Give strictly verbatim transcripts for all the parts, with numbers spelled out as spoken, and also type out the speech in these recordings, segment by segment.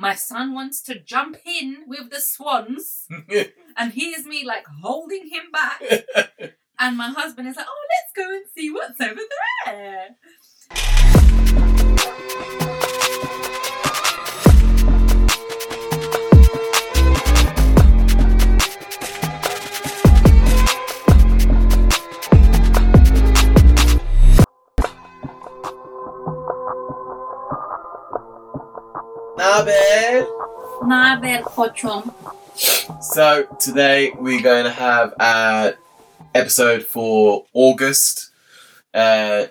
my son wants to jump in with the swans and here's me like holding him back. And my husband is like, oh, let's go and see what's over there. Naber. Naber, Kochum. So today we're going to have our episode for August. Uh,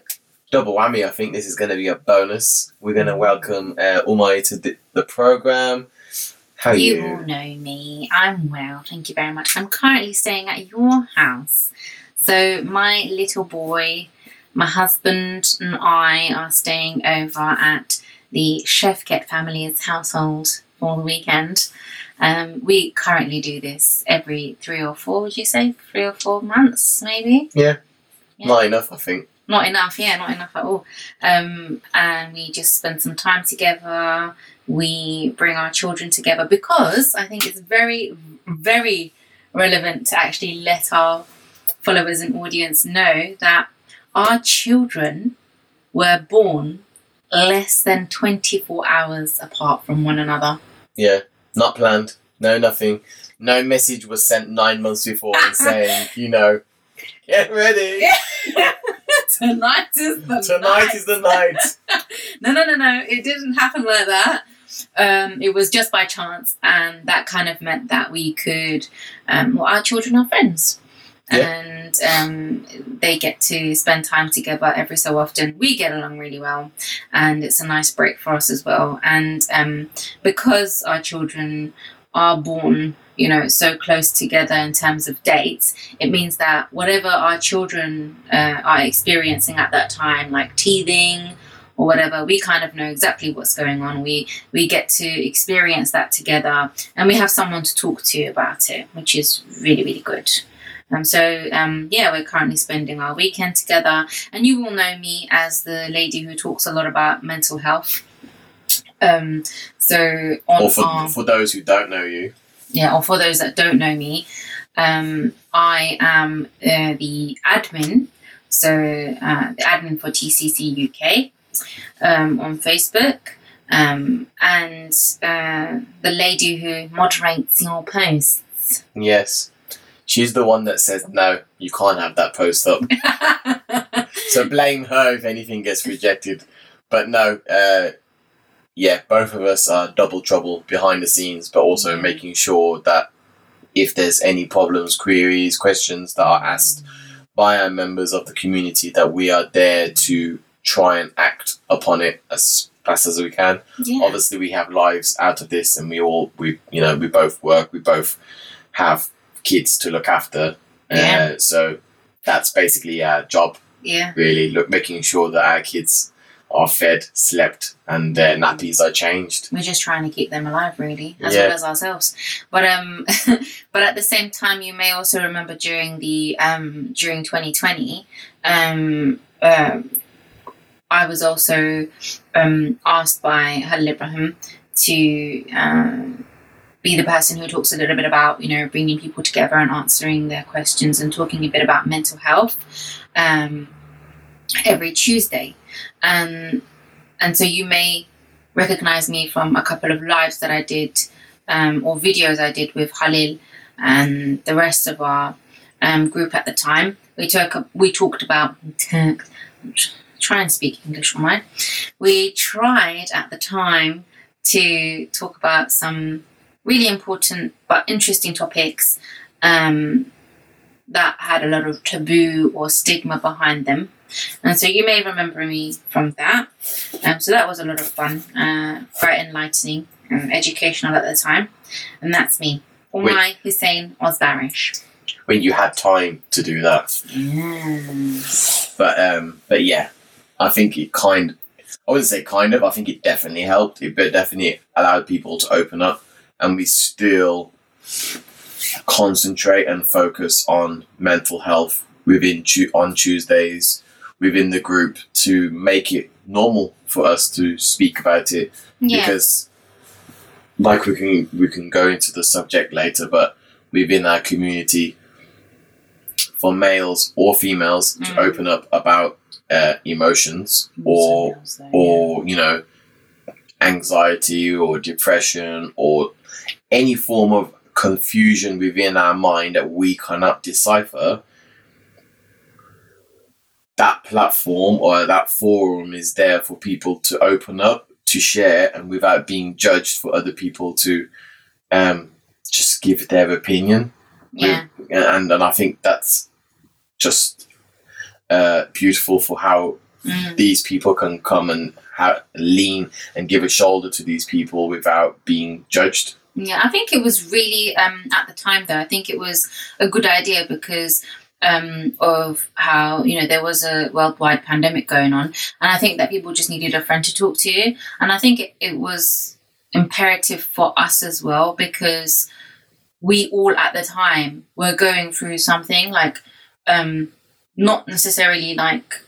double whammy, I think this is going to be a bonus. We're going to welcome uh, Omai to the, the programme. How are you? You all know me. I'm well, thank you very much. I'm currently staying at your house. So my little boy, my husband and I are staying over at the Şevket family's household all the weekend. Um, we currently do this every three or four, would you say? Three or four months, maybe? Yeah. yeah. Not enough, I think. Not enough, yeah, not enough at all. Um, and we just spend some time together. We bring our children together because I think it's very, very relevant to actually let our followers and audience know that our children were born less than twenty-four hours apart from one another. Yeah, not planned. No, nothing. No message was sent nine months before and saying, you know, get ready. Tonight is the Tonight night. Tonight is the night. No, no, no, no. It didn't happen like that. Um, it was just by chance. And that kind of meant that we could, um, well, our children are friends. Yeah. And um, they get to spend time together every so often. We get along really well, and it's a nice break for us as well. And um, because our children are born, you know, so close together in terms of dates, it means that whatever our children uh, are experiencing at that time, like teething or whatever, we kind of know exactly what's going on. We we get to experience that together, and we have someone to talk to about it, which is really, really good. Um, so, um, yeah, we're currently spending our weekend together, and you will know me as the lady who talks a lot about mental health. Um, so, on or for, our, for those who don't know you, yeah, or for those that don't know me, um, I am uh, the admin, so uh, the admin for T C C U K um, on Facebook, um, and uh, the lady who moderates your posts. Yes. She's the one that says, no, you can't have that post up. So blame her if anything gets rejected. But no, uh, yeah, both of us are double trouble behind the scenes, but also making sure that if there's any problems, queries, questions that are asked by our members of the community, that we are there to try and act upon it as fast as we can. Yeah. Obviously, we have lives out of this, and we all, we you know, we both work, we both have kids to look after, uh, yeah. So that's basically our job. Yeah, really, look, making sure that our kids are fed, slept, and their uh, nappies are changed. We're just trying to keep them alive, really, as yeah. well as ourselves. But um, but at the same time, you may also remember during the um during twenty twenty, um, um I was also um asked by Hala Ibrahim to um. be the person who talks a little bit about, you know, bringing people together and answering their questions and talking a bit about mental health um, every Tuesday. Um, and so you may recognise me from a couple of lives that I did um, or videos I did with Halil and the rest of our um, group at the time. We, took, we talked about... Try and speak English, all right? We tried at the time to talk about some really important but interesting topics um, that had a lot of taboo or stigma behind them. And so you may remember me from that. Um, so that was a lot of fun, uh, quite enlightening and educational at the time. And that's me, Omai Hussein Ozbarish. When you had time to do that. Yes. But, um, but yeah, I think it kind of, I wouldn't say kind of, I think it definitely helped. It definitely allowed people to open up. And we still concentrate and focus on mental health within tu- on Tuesdays within the group to make it normal for us to speak about it. Yeah. Because like we can we can go into the subject later, but within our community, for males or females mm. to open up about uh, emotions or else, though, or yeah. you know, anxiety or depression or any form of confusion within our mind that we cannot decipher, that platform or that forum is there for people to open up, to share, and without being judged, for other people to um, just give their opinion. Yeah. And, and I think that's just uh, beautiful for how mm. these people can come and ha- lean and give a shoulder to these people without being judged. Yeah, I think it was really, um, at the time though, I think it was a good idea because um, of how, you know, there was a worldwide pandemic going on, and I think that people just needed a friend to talk to. And I think it, it was imperative for us as well, because we all at the time were going through something like, um, not necessarily like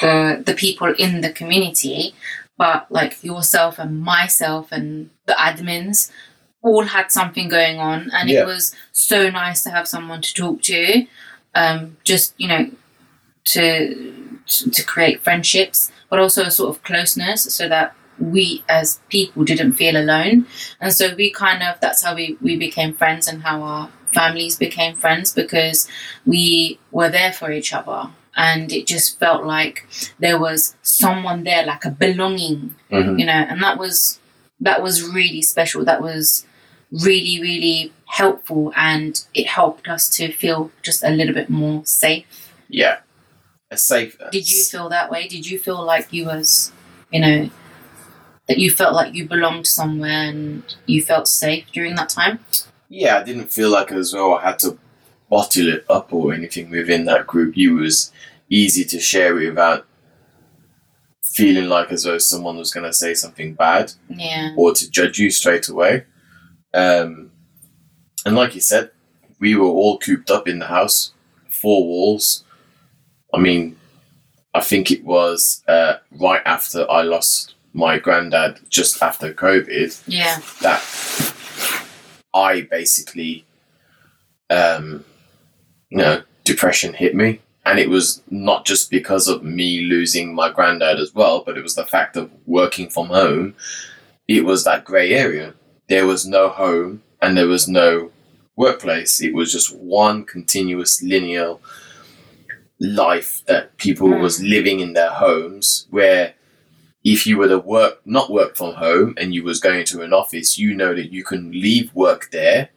the, the people in the community, but like yourself and myself and the admins all had something going on, and yeah. it was so nice to have someone to talk to, um, just, you know, to to create friendships, but also a sort of closeness so that we as people didn't feel alone. And so we kind of, that's how we, we became friends, and how our families became friends, because we were there for each other. And it just felt like there was someone there, like a belonging, mm-hmm. you know, and that was, that was really special. That was really, really helpful, and it helped us to feel just a little bit more safe. Yeah, a safer. Did you feel that way? Did you feel like you was, you know, that you felt like you belonged somewhere and you felt safe during that time? Yeah, I didn't feel like as well I had to bottle it up or anything within that group. You was easy to share it without feeling like as though someone was going to say something bad yeah. or to judge you straight away. Um, and like you said, we were all cooped up in the house, four walls. I mean, I think it was uh, right after I lost my granddad, just after COVID, yeah. that I basically, um, you know, depression hit me. And it was not just because of me losing my granddad as well, but it was the fact of working from home. It was that grey area. There was no home and there was no workplace. It was just one continuous linear life that people mm. was living in their homes, where if you were to work, not work from home, and you was going to an office, you know that you can leave work there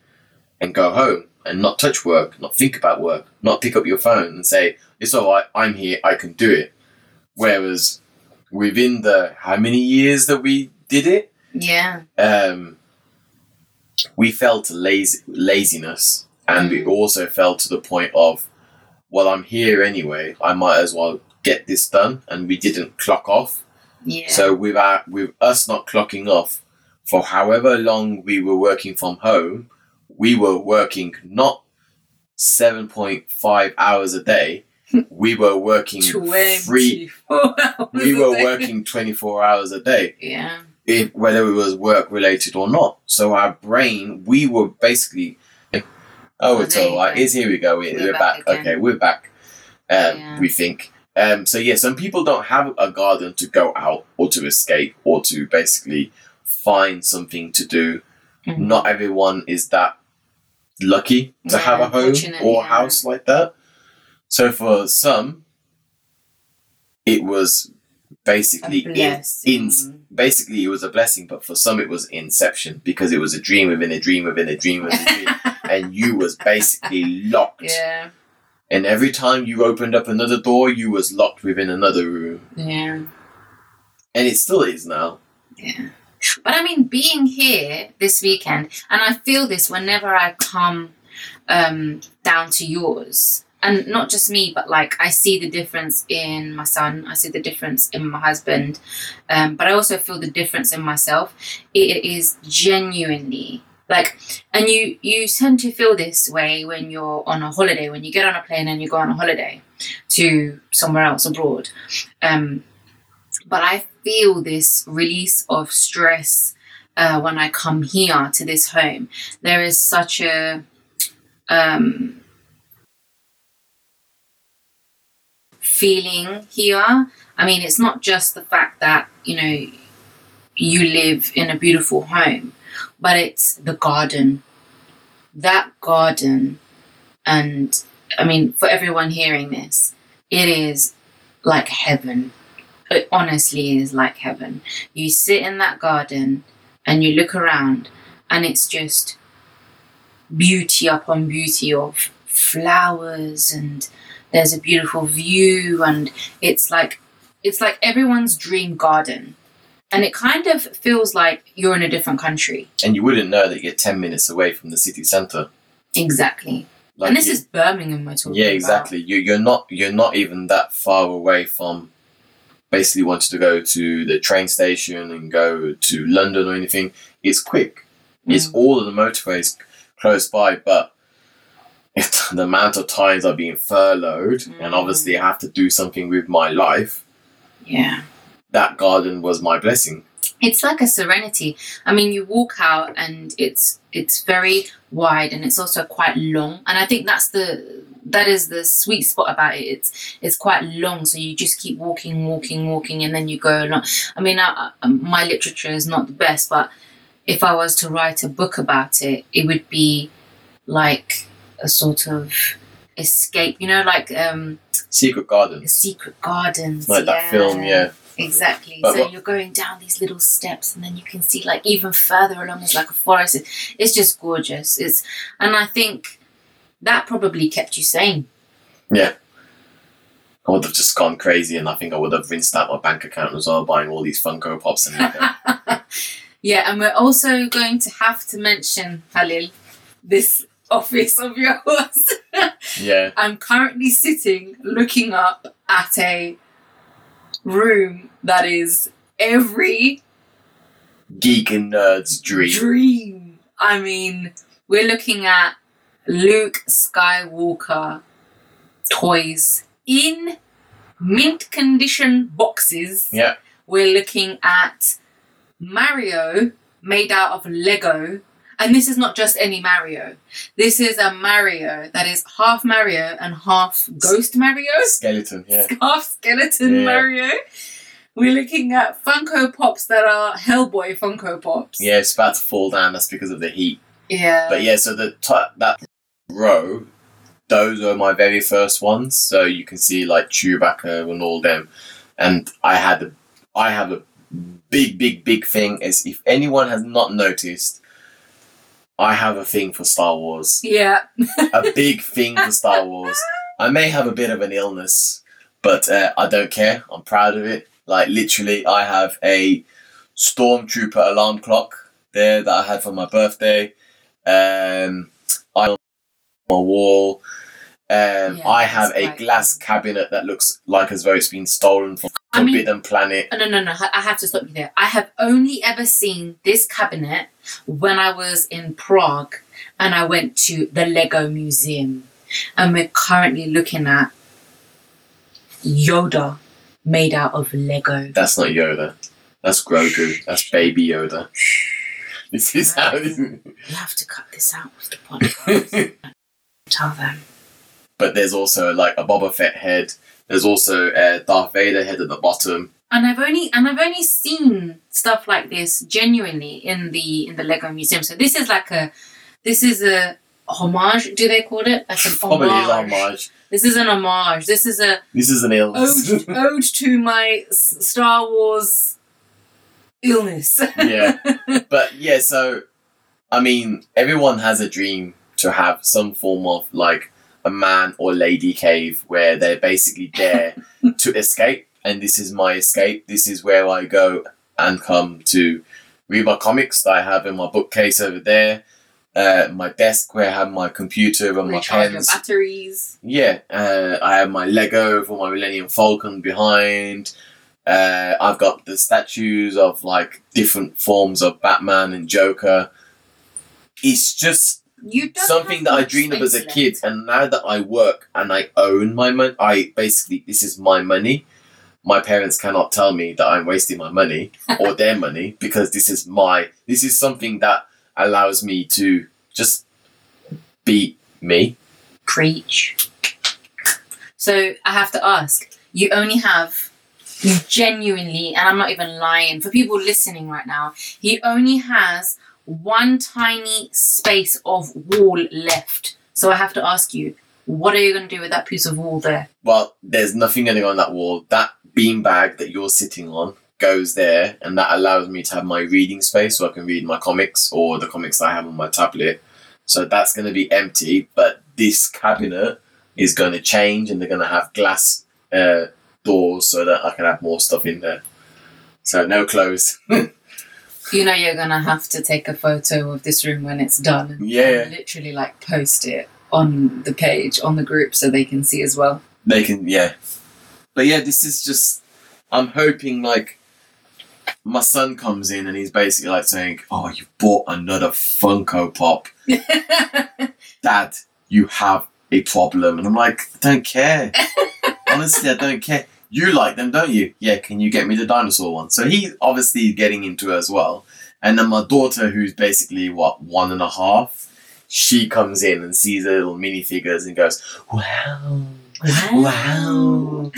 and go home. And not touch work, not think about work, not pick up your phone and say, it's all right, I'm here, I can do it. Whereas within the how many years that we did it, yeah, um, we felt lazy, laziness. And we also fell to the point of, well, I'm here anyway, I might as well get this done. And we didn't clock off. Yeah. So with, our, with us not clocking off, for however long we were working from home, we were working not seven point five hours a day. We were working three. We were working twenty-four hours a day. Yeah. If, whether it was work related or not. So our brain, we were basically, oh, oh it's all right. It's here we go. We're, we're back. back. Okay, we're back. Um, yeah. We think. Um, so yeah, some people don't have a garden to go out or to escape or to basically find something to do. Mm-hmm. Not everyone is that lucky to yeah, have a home or yeah. house like that. So for some, it was basically in, in basically it was a blessing, but for some it was inception, because it was a dream within a dream within a dream within a dream, and you was basically locked. Yeah. And every time you opened up another door, you was locked within another room. Yeah. And it still is now. Yeah. But I mean, being here this weekend, and I feel this whenever I come um, down to yours, and not just me, but like I see the difference in my son, I see the difference in my husband, um, but I also feel the difference in myself. It is genuinely like, and you, you tend to feel this way when you're on a holiday, when you get on a plane and you go on a holiday to somewhere else abroad. Um, but I feel this release of stress uh, when I come here to this home. There is such a um, feeling here. I mean, it's not just the fact that, you know, you live in a beautiful home, but it's the garden. That garden, and I mean, for everyone hearing this, it is like heaven. It honestly is like heaven. You sit in that garden and you look around, and it's just beauty upon beauty of flowers, and there's a beautiful view, and it's like it's like everyone's dream garden. And it kind of feels like you're in a different country. And you wouldn't know that you're ten minutes away from the city centre. Exactly. Like and this you, is Birmingham we're talking about. Yeah, exactly. About. You, you're not you're not even that far away from basically wanting to go to the train station and go to London or anything. It's quick. Mm. It's all of the motorways close by, but it's the amount of times I've been furloughed mm. and obviously I have to do something with my life. Yeah. That garden was my blessing. It's like a serenity. I mean, you walk out and it's it's very wide and it's also quite long. And I think that's the that is the sweet spot about it. It's it's quite long, so you just keep walking, walking, walking, and then you go along. I mean, I, I, my literature is not the best, but if I was to write a book about it, it would be like a sort of escape, you know, like um, Secret Gardens. Secret Gardens, like yeah. that film, yeah. Exactly. But so what? You're going down these little steps, and then you can see, like, even further along is like a forest. It's just gorgeous. It's, and I think that probably kept you sane. Yeah. I would have just gone crazy, and I think I would have rinsed out my bank account as well, buying all these Funko Pops and everything. Yeah, and we're also going to have to mention, Halil, this office of yours. Yeah. I'm currently sitting looking up at a room that is every geek and nerd's dream. Dream. I mean, we're looking at Luke Skywalker toys in mint condition boxes. Yeah. We're looking at Mario made out of Lego. And this is not just any Mario. This is a Mario that is half Mario and half Ghost Mario. Skeleton, yeah. Half Skeleton yeah. Mario. We're looking at Funko Pops that are Hellboy Funko Pops. Yeah, it's about to fall down. That's because of the heat. Yeah. But yeah, so the t- that row, those are my very first ones. So you can see like Chewbacca and all them. And I had, a, I have a big, big, big thing. As if anyone has not noticed, I have a thing for Star Wars. Yeah. A big thing for Star Wars. I may have a bit of an illness, but uh, I don't care. I'm proud of it. Like, literally, I have a Stormtrooper alarm clock there that I had for my birthday. Um, I have on my wall. Um, yeah, I have a right. glass cabinet that looks like as though it's been stolen from I Forbidden mean, Planet. No, no, no. I have to stop you there. I have only ever seen this cabinet when I was in Prague and I went to the Lego Museum. And we're currently looking at Yoda made out of Lego. That's not Yoda. That's Grogu. That's baby Yoda. This is no, how... You have to cut this out with the podcast. Tell them. But there's also like a Boba Fett head. There's also a Darth Vader head at the bottom. And I've only and I've only seen stuff like this genuinely in the in the Lego Museum. So this is like a this is a homage. Do they call it like an Probably homage? Probably is homage. This is an homage. This is a this is an illness. ode, ode to my Star Wars illness. Yeah, but yeah. So I mean, everyone has a dream to have some form of like a man or lady cave where they're basically there to escape, and this is my escape. This is where I go and come to read my comics that I have in my bookcase over there, uh, my desk where I have my computer and recharge my pens, your batteries. Yeah, uh, I have my Lego for my Millennium Falcon behind. Uh, I've got the statues of like different forms of Batman and Joker. It's just. You don't Something that I dreamed of as a kid, and now that I work and I own my money, I basically, this is my money. my parents cannot tell me that I'm wasting my money or their money, because this is my, this is something that allows me to just be me. Preach. So I have to ask, you only have, you genuinely, and I'm not even lying, for people listening right now, he only has one tiny space of wall left. So I have to ask you, what are you going to do with that piece of wall there? Well, there's nothing going to go on that wall. That beanbag that you're sitting on goes there, and that allows me to have my reading space, so I can read my comics or the comics I have on my tablet. So that's going to be empty, but this cabinet is going to change, and they're going to have glass uh, doors so that I can have more stuff in there. So no clothes. You know you're going to have to take a photo of this room when it's done. And yeah. And literally, like, post it on the page, on the group, so they can see as well. They can, yeah. But, yeah, this is just... I'm hoping, like, my son comes in and he's basically, like, saying, oh, you bought another Funko Pop. Dad, you have a problem. And I'm like, I don't care. Honestly, I don't care. You like them, don't you? Yeah, can you get me the dinosaur one? So he's obviously getting into it as well. And then my daughter, who's basically, what, one and a half, she comes in and sees the little minifigures and goes, wow, wow, wow.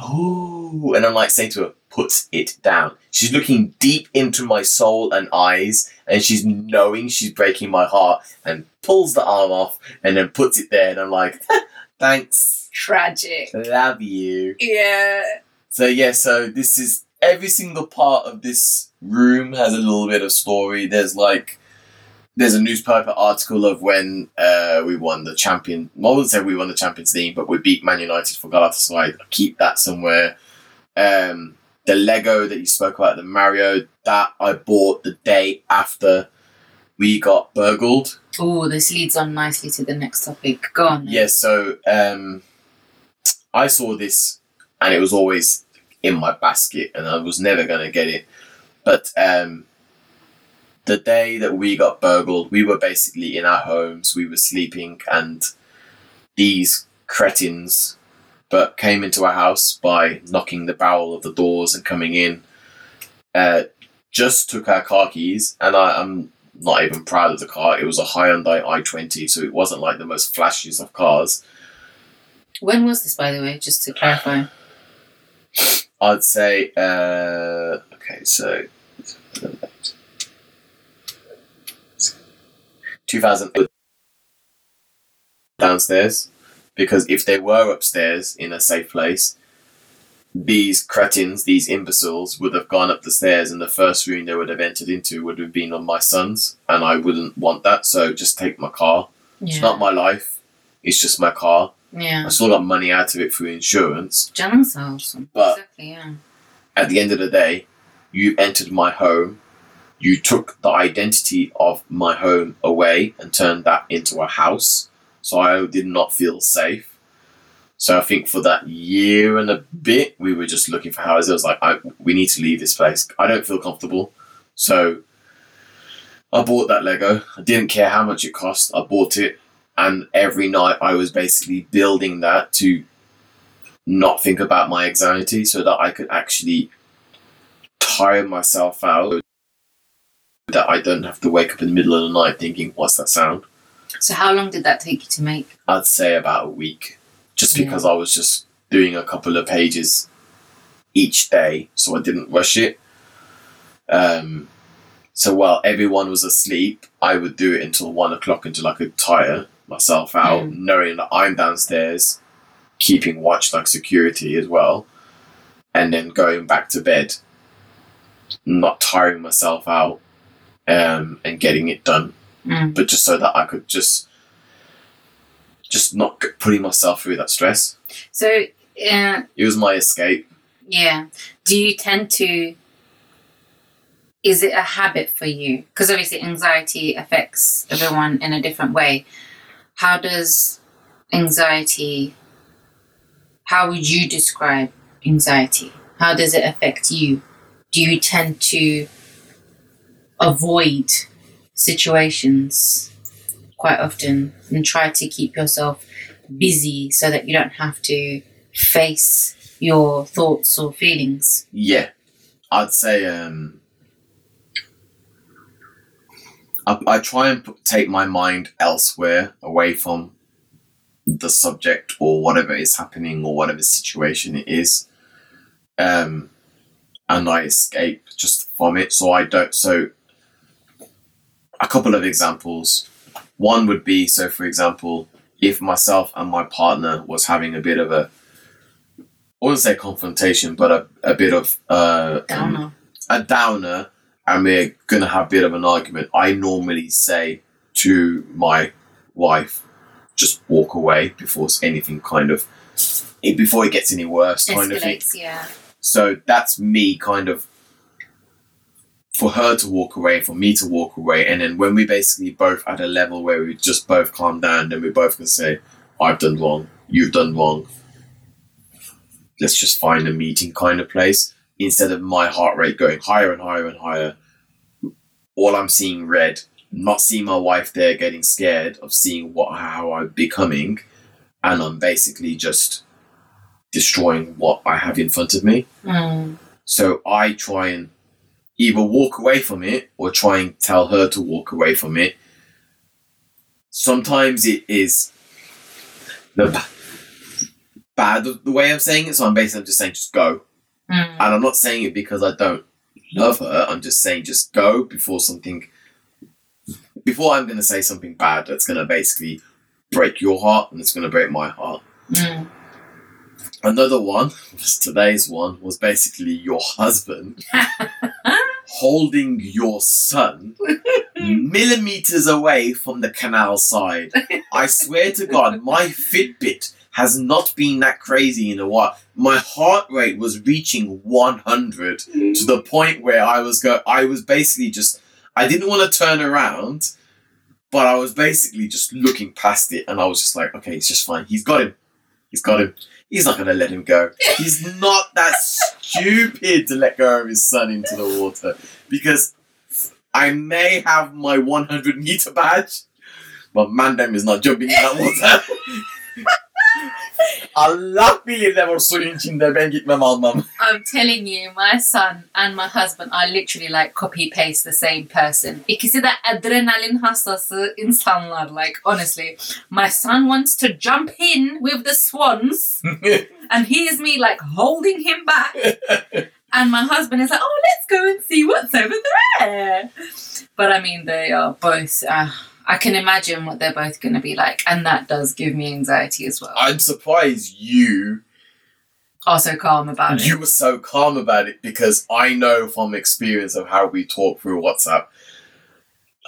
Oh. And I'm like saying to her, put it down. She's looking deep into my soul and eyes, and she's knowing she's breaking my heart, and pulls the arm off and then puts it there. And I'm like, thanks. Tragic. Love you. Yeah. So yeah, so this is, every single part of this room has a little bit of story. There's like, there's a newspaper article of when uh, we won the champion. I wouldn't say we won the Champions League, but we beat Man United for Galatasaray. I keep that somewhere. Um, the Lego that you spoke about, the Mario, that I bought the day after we got burgled. Oh, this leads on nicely to the next topic. Go on. Then. Yeah. So. Um, I saw this, and it was always in my basket, and I was never going to get it. But um, the day that we got burgled, we were basically in our homes, we were sleeping, and these cretins but came into our house by knocking the barrel of the doors and coming in, uh, just took our car keys, and I, I'm not even proud of the car. It was a Hyundai i twenty, so it wasn't like the most flashiest of cars. When was this, by the way, just to clarify? I'd say, uh, okay, so two thousand downstairs, because if they were upstairs in a safe place, these cretins, these imbeciles, would have gone up the stairs, and the first room they would have entered into would have been on my son's, and I wouldn't want that, so just take my car. Yeah. It's not my life, it's just my car. Yeah, I still got money out of it through insurance. Jan's house. But exactly, yeah. At the end of the day, you entered my home, you took the identity of my home away and turned that into a house, so I did not feel safe. So I think for that year and a bit, we were just looking for houses. I was like, I, we need to leave this place. I don't feel comfortable. So I bought that Lego. I didn't care how much it cost. I bought it. And every night I was basically building that to not think about my anxiety, so that I could actually tire myself out, that I don't have to wake up in the middle of the night thinking, what's that sound? So how long did that take you to make? I'd say about a week, just because yeah. I was just doing a couple of pages each day, so I didn't rush it. Um, so while everyone was asleep, I would do it until one o'clock until I could tire myself out, mm. knowing that I'm downstairs keeping watch, like security as well, and then going back to bed, not tiring myself out, um, and getting it done, mm. but just so that I could just just not putting myself through that stress. So yeah, uh, it was my escape. Yeah. Do you tend to, is it a habit for you? Because obviously anxiety affects everyone in a different way. How does anxiety, how would you describe anxiety? How does it affect you? Do you tend to avoid situations quite often and try to keep yourself busy so that you don't have to face your thoughts or feelings? Yeah. I'd say um, I, I try and put, take my mind elsewhere, away from the subject or whatever is happening or whatever situation it is. Um, and I escape just from it. So I don't, so a couple of examples. One would be, so for example, if myself and my partner was having a bit of a, I wouldn't say confrontation, but a, a bit of uh, downer. Um, a downer, and we're going to have a bit of an argument. I normally say to my wife, just walk away before it's anything kind of, before it gets any worse kind of thing. Yeah. So that's me kind of, for her to walk away, for me to walk away. And then when we basically both at a level where we just both calm down, then we both can say, I've done wrong, you've done wrong. Let's just find a meeting kind of place. Instead of my heart rate going higher and higher and higher, all I'm seeing red, not seeing my wife there getting scared of seeing what how I'm becoming, and I'm basically just destroying what I have in front of me. Mm. So I try and either walk away from it or try and tell her to walk away from it. Sometimes it is the... bad the way I'm saying it, so I'm basically just saying just go. Mm. And I'm not saying it because I don't love her, I'm just saying just go before something before I'm going to say something bad that's going to basically break your heart and it's going to break my heart. Mm. Another one, today's one, was basically your husband holding your son millimeters away from the canal side. I swear to God, my Fitbit has not been that crazy in a while. My heart rate was reaching one hundred mm. to the point where I was go. I was basically just, I didn't want to turn around, but I was basically just looking past it, and I was just like, okay, it's just fine. He's got him. He's got him. He's not going to let him go. He's not that stupid to let go of his son into the water, because I may have my one hundred meter badge, but Mandem is not jumping in that water. Allah bilir ne var suyun içinde, ben gitmem almam. I'm telling you, my son and my husband are literally like copy paste the same person. İkisi de adrenalin hastası insanlar, like honestly. My son wants to jump in with the swans and here's me like holding him back. And my husband is like, oh, let's go and see what's over there. But I mean, they are both... Uh, I can imagine what they're both going to be like, and that does give me anxiety as well. I'm surprised you are so calm about it. You were so calm about it, because I know from experience of how we talk through WhatsApp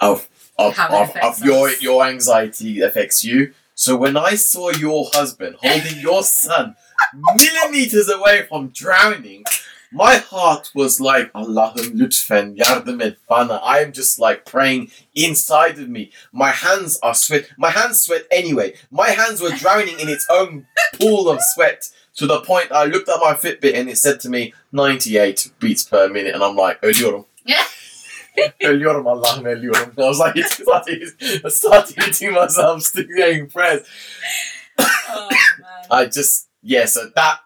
of of, of, of your your anxiety affects you. So when I saw your husband holding your son millimeters away from drowning, my heart was like, Allahum lutfen, yardım et bana. I am just like praying inside of me. My hands are sweat. My hands sweat anyway. My hands were drowning in its own pool of sweat, to the point I looked at my Fitbit and it said to me, ninety-eight beats per minute. And I'm like, ölüyorum. Ölüyorum, Allahum ölüyorum. I was like, I started hitting myself, still getting prayers. Oh, man. I just, yeah, so that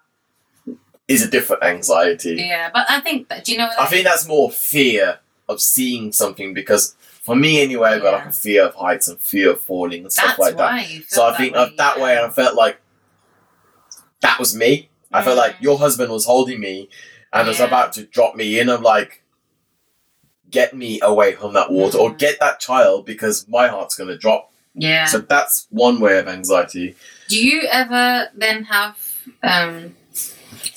is a different anxiety. Yeah, but I think that, do you know what I, I think that's more fear of seeing something, because for me anyway, yeah. But like a fear of heights and fear of falling and that's stuff like that. So I think of that way, and I felt like that was me. I yeah. felt like your husband was holding me and yeah. was about to drop me in. I'm like, get me away from that water, mm-hmm. or get that child, because my heart's going to drop. Yeah. So that's one way of anxiety. Do you ever then have... um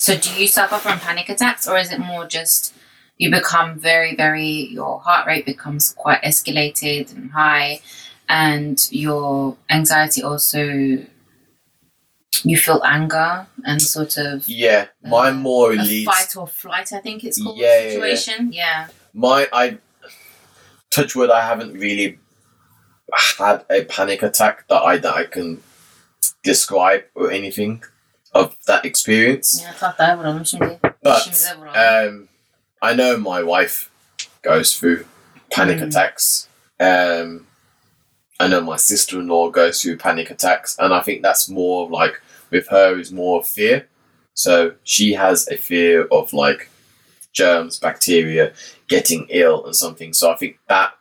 So do you suffer from panic attacks, or is it more just you become very, very, your heart rate becomes quite escalated and high, and your anxiety also, you feel anger and sort of... Yeah, uh, mine more leads... fight or flight, I think it's called, yeah, situation. Yeah, yeah. yeah. My, I, touch wood, I haven't really had a panic attack that I, that I can describe or anything of that experience, but um, I know my wife goes through panic mm. attacks. Um, I know my sister-in-law goes through panic attacks, and I think that's more of like with her is more of fear. So she has a fear of like germs, bacteria, getting ill and something. So I think that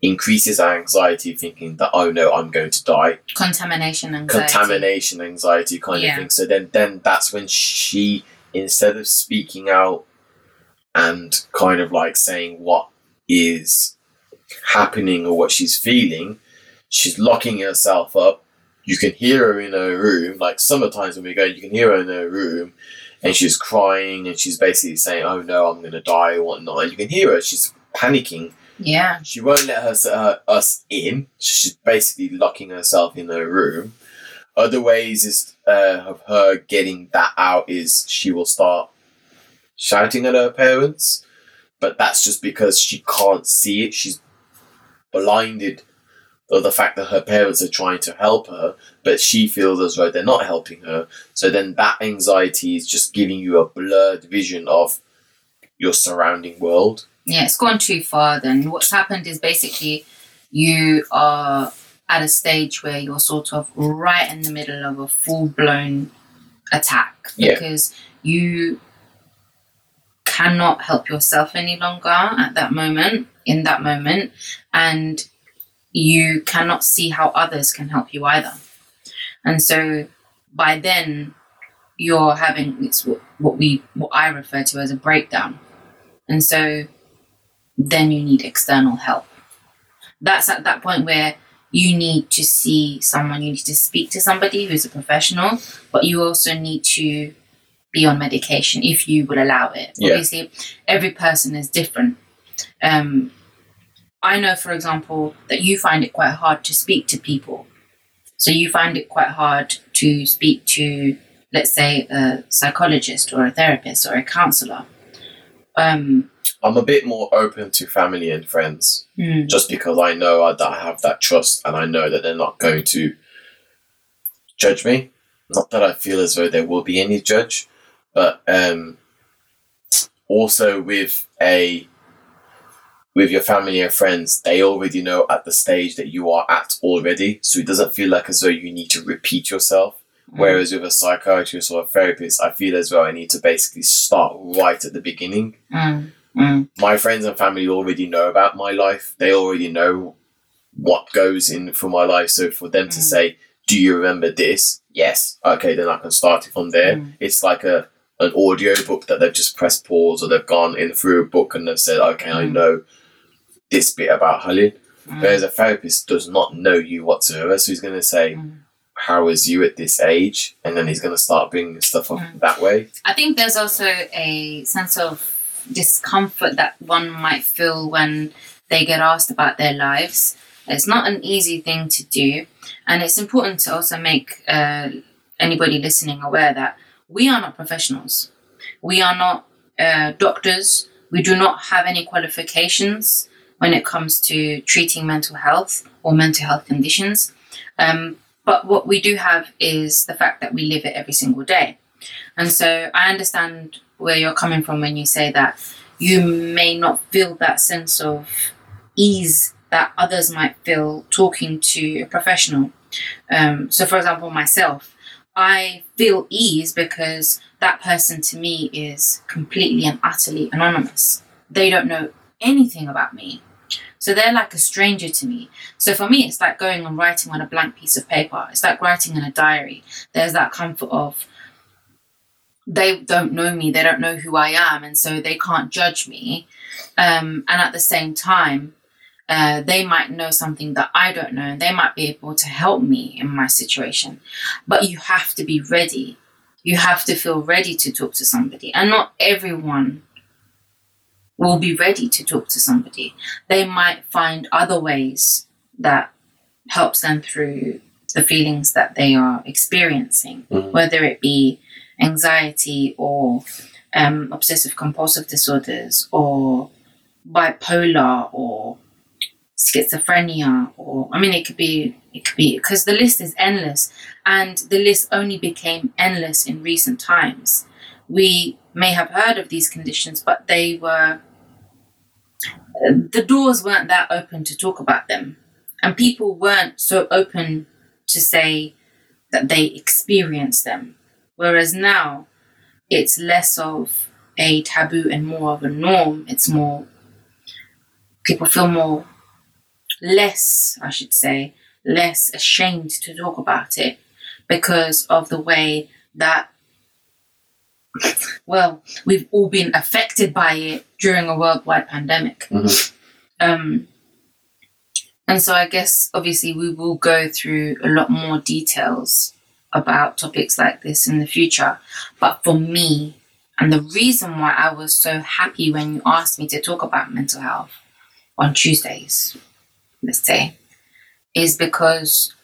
increases our anxiety, thinking that, oh no, I'm going to die. Contamination anxiety. Contamination anxiety kind yeah. of thing. So then, then that's when she, instead of speaking out and kind of like saying what is happening or what she's feeling, she's locking herself up. You can hear her in her room, like sometimes when we go, you can hear her in her room and she's crying and she's basically saying, oh no, I'm going to die or whatnot. And you can hear her, she's panicking. Yeah. She won't let her, uh, us in. She's basically locking herself in her room. Other ways is uh, of her getting that out is she will start shouting at her parents, but that's just because she can't see it. She's blinded or the fact that her parents are trying to help her, but she feels as though they're not helping her. So then that anxiety is just giving you a blurred vision of your surrounding world. Yeah, it's gone too far then. What's happened is basically you are at a stage where you're sort of right in the middle of a full-blown attack because yeah. you cannot help yourself any longer at that moment, in that moment, and you cannot see how others can help you either. And so by then you're having it's what, what we what I refer to as a breakdown. And so then you need external help. That's at that point where you need to see someone, you need to speak to somebody who's a professional, but you also need to be on medication if you would allow it. Yeah. Obviously, every person is different. Um, I know, for example, that you find it quite hard to speak to people. So you find it quite hard to speak to, let's say, a psychologist or a therapist or a counsellor. Um, I'm a bit more open to family and friends mm. just because I know that I have that trust and I know that they're not going to judge me. Not that I feel as though there will be any judge, but um, also with a... with your family and friends, they already know at the stage that you are at already. So it doesn't feel like as though you need to repeat yourself. Mm. Whereas with a psychiatrist or a therapist, I feel as though I need to basically start right at the beginning. Mm. Mm. My friends and family already know about my life. They already know what goes in for my life. So for them mm. to say, do you remember this? Yes. Okay, then I can start it from there. Mm. It's like a an audio book that they've just pressed pause or they've gone in through a book and they've said, okay, mm. I know this bit about Halil, mm. whereas a therapist does not know you whatsoever. So he's going to say, mm. how is you at this age? And then he's going to start bringing stuff up mm. that way. I think there's also a sense of discomfort that one might feel when they get asked about their lives. It's not an easy thing to do. And it's important to also make uh, anybody listening aware that we are not professionals. We are not uh, doctors. We do not have any qualifications when it comes to treating mental health or mental health conditions. Um, but what we do have is the fact that we live it every single day. And so I understand where you're coming from when you say that you may not feel that sense of ease that others might feel talking to a professional. Um, so for example, myself, I feel ease because that person to me is completely and utterly anonymous. They don't know anything about me. So they're like a stranger to me. So for me, it's like going and writing on a blank piece of paper. It's like writing in a diary. There's that comfort of they don't know me. They don't know who I am. And so they can't judge me. Um, and at the same time, uh, they might know something that I don't know. And they might be able to help me in my situation. But you have to be ready. You have to feel ready to talk to somebody. And not everyone will be ready to talk to somebody. They might find other ways that helps them through the feelings that they are experiencing, mm-hmm. whether it be anxiety or um, obsessive compulsive disorders or bipolar or schizophrenia, or I mean, it could be, it could be, because the list is endless, and the list only became endless in recent times. We may have heard of these conditions, but they were the doors weren't that open to talk about them, and people weren't so open to say that they experienced them. Whereas now it's less of a taboo and more of a norm. It's more, people feel more, less, I should say, less ashamed to talk about it because of the way that, well, we've all been affected by it during a worldwide pandemic. Mm-hmm. Um, and so I guess, obviously, we will go through a lot more details about topics like this in the future. But for me, and the reason why I was so happy when you asked me to talk about mental health on Tuesdays, let's say, is because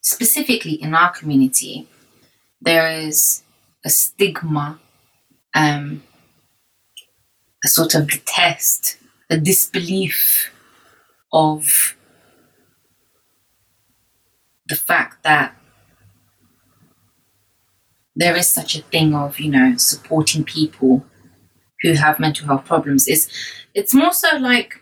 specifically in our community, there is a stigma, um, a sort of detest, a disbelief of the fact that there is such a thing of, you know, supporting people who have mental health problems. It's, it's more so like,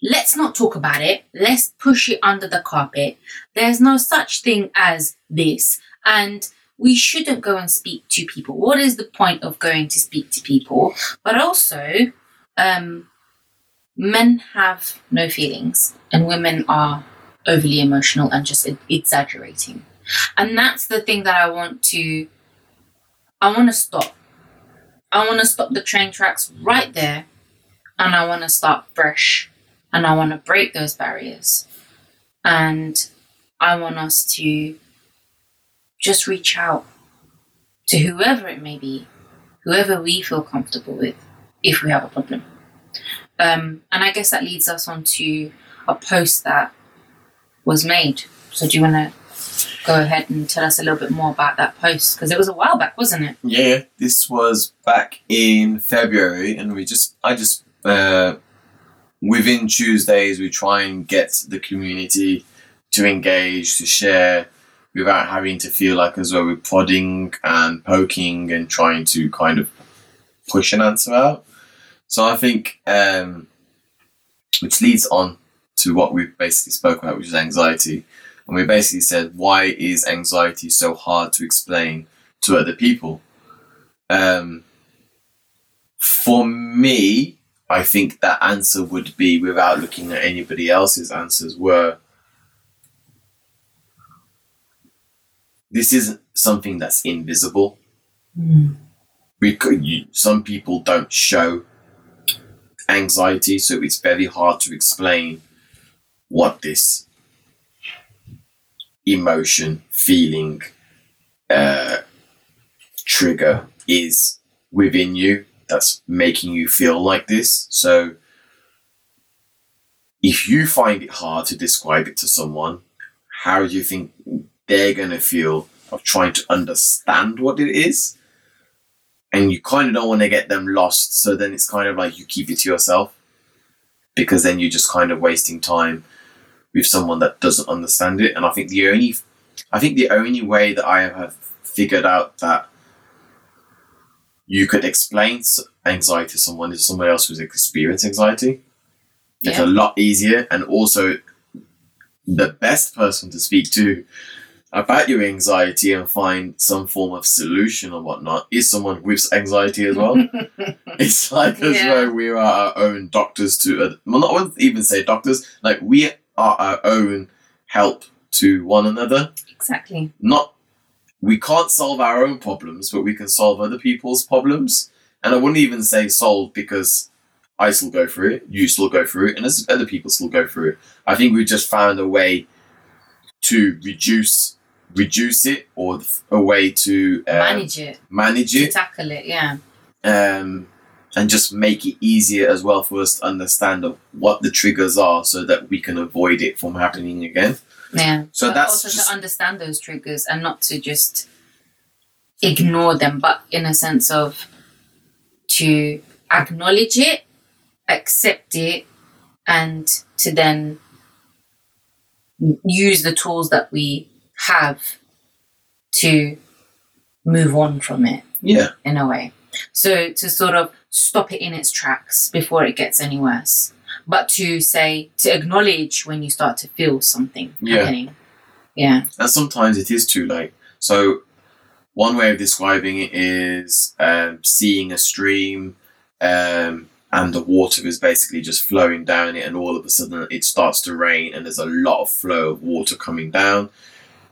let's not talk about it. Let's push it under the carpet. There's no such thing as this. And we shouldn't go and speak to people. What is the point of going to speak to people? But also, um, men have no feelings and women are overly emotional and just exaggerating. And that's the thing that I want to, I want to stop. I want to stop the train tracks right there, and I want to start fresh, and I want to break those barriers, and I want us to just reach out to whoever it may be, whoever we feel comfortable with, if we have a problem. Um, and I guess that leads us on to a post that was made. So do you want to go ahead and tell us a little bit more about that post, because it was a while back, wasn't it? Yeah, this was back in February, and we just I just uh, within Tuesdays we try and get the community to engage, to share, without having to feel like as though we're prodding and poking and trying to kind of push an answer out. So I think um, which leads on to what we've basically spoke about, which is anxiety. And we basically said, why is anxiety so hard to explain to other people? Um, for me, I think that answer would be, without looking at anybody else's answers, were, this isn't something that's invisible. Mm. We could, you, some people don't show anxiety, so it's very hard to explain what this emotion, feeling, uh, trigger is within you that's making you feel like this. So if you find it hard to describe it to someone, how do you think they're going to feel of trying to understand what it is? And you kind of don't want to get them lost. So then it's kind of like you keep it to yourself, because then you're just kind of wasting time with someone that doesn't understand it. And I think the only, I think the only way that I have figured out that you could explain anxiety to someone is somebody else who's experienced anxiety. Yeah. It's a lot easier, and also the best person to speak to about your anxiety and find some form of solution or whatnot is someone with anxiety as well. It's like as yeah. though we are our own doctors to, other, well, not one even say doctors, like we are our own help to one another. Exactly. Not, we can't solve our own problems, but we can solve other people's problems. And I wouldn't even say solve, because I still go through it, you still go through it, and other people still go through it. I think we've just found a way to reduce reduce it, or a way to um, manage it, manage it, to tackle it, yeah, um, and just make it easier as well for us to understand of what the triggers are, so that we can avoid it from happening again. Yeah. So but that's also just to understand those triggers and not to just ignore them, but in a sense of to acknowledge it, accept it, and to then use the tools that we have to move on from it. Yeah. In a way. So to sort of stop it in its tracks before it gets any worse, but to say, to acknowledge when you start to feel something yeah. happening. Yeah. And sometimes it is too late. So One way of describing it is um, seeing a stream um, and the water is basically just flowing down it, and all of a sudden it starts to rain and there's a lot of flow of water coming down.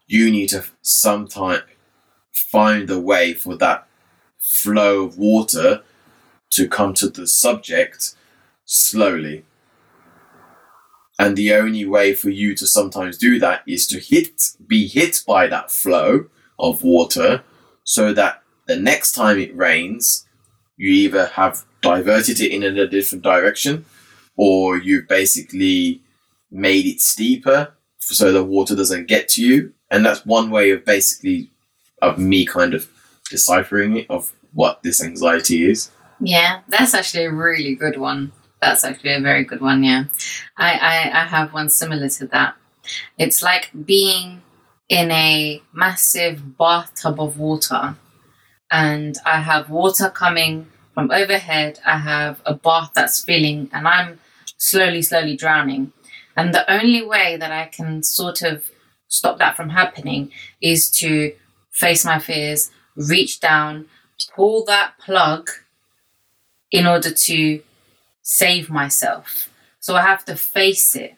You need to sometime find a way for that flow of water to come to the subject slowly. And the only way for you to sometimes do that is to hit, be hit by that flow of water, so that the next time it rains, you either have diverted it in a different direction, or you've basically made it steeper so the water doesn't get to you. And that's one way of basically, of me kind of deciphering it, of what this anxiety is. Yeah, that's actually a really good one. That's actually a very good one, yeah. I, I, I have one similar to that. It's like being in a massive bathtub of water, and I have water coming from overhead. I have a bath that's filling, and I'm slowly, slowly drowning. And the only way that I can sort of stop that from happening is to face my fears, reach down, pull that plug in order to save myself. So I have to face it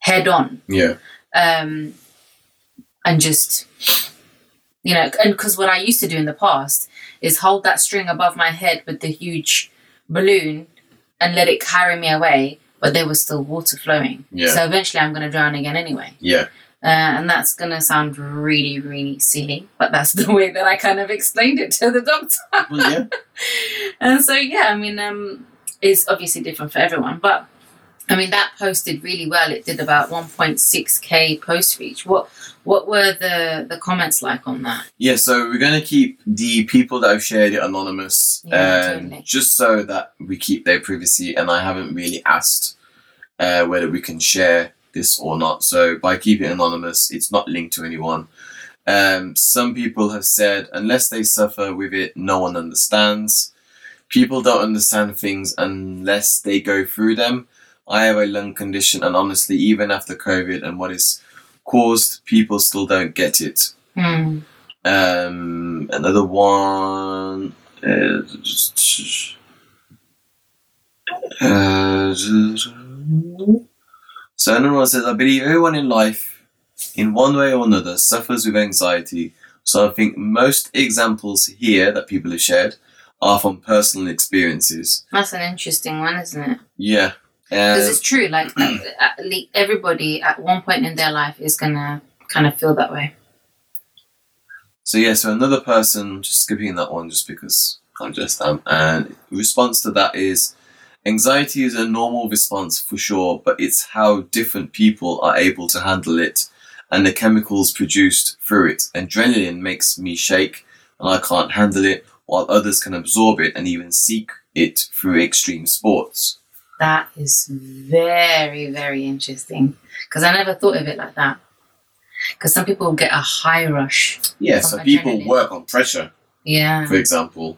head on. Yeah. Um, and just, you know, and because what I used to do in the past is hold that string above my head with the huge balloon and let it carry me away, but there was still water flowing. Yeah. So eventually I'm going to drown again anyway. Yeah. Uh, and that's going to sound really, really silly, but that's the way that I kind of explained it to the doctor. Well, yeah. And so, yeah, I mean, um, it's obviously different for everyone, but I mean, that post did really well. It did about one point six K post reach. What what were the, the comments like on that? Yeah, so we're going to keep the people that have shared it anonymous, yeah, um, totally. Just so that we keep their privacy, and I haven't really asked uh, whether we can share this or not. So by keeping it anonymous, it's not linked to anyone. Um, some people have said, unless they suffer with it, no one understands. People don't understand things unless they go through them. I have a lung condition, and honestly, even after COVID and what is caused, people still don't get it. Mm. Um, another one... Uh, just, uh, So anyone says, I believe everyone in life, in one way or another, suffers with anxiety. So I think most examples here that people have shared are from personal experiences. That's an interesting one, isn't it? Yeah. Because uh, it's true, like everybody at one point in their life is going to kind of feel that way. So yeah, so another person, just skipping that one just because I'm just, um, and response to that is, anxiety is a normal response for sure, but it's how different people are able to handle it and the chemicals produced through it. Adrenaline makes me shake and I can't handle it, while others can absorb it and even seek it through extreme sports. That is very, very interesting, because I never thought of it like that. Because some people get a high rush. Yeah, so adrenaline. People work on pressure. Yeah. For example.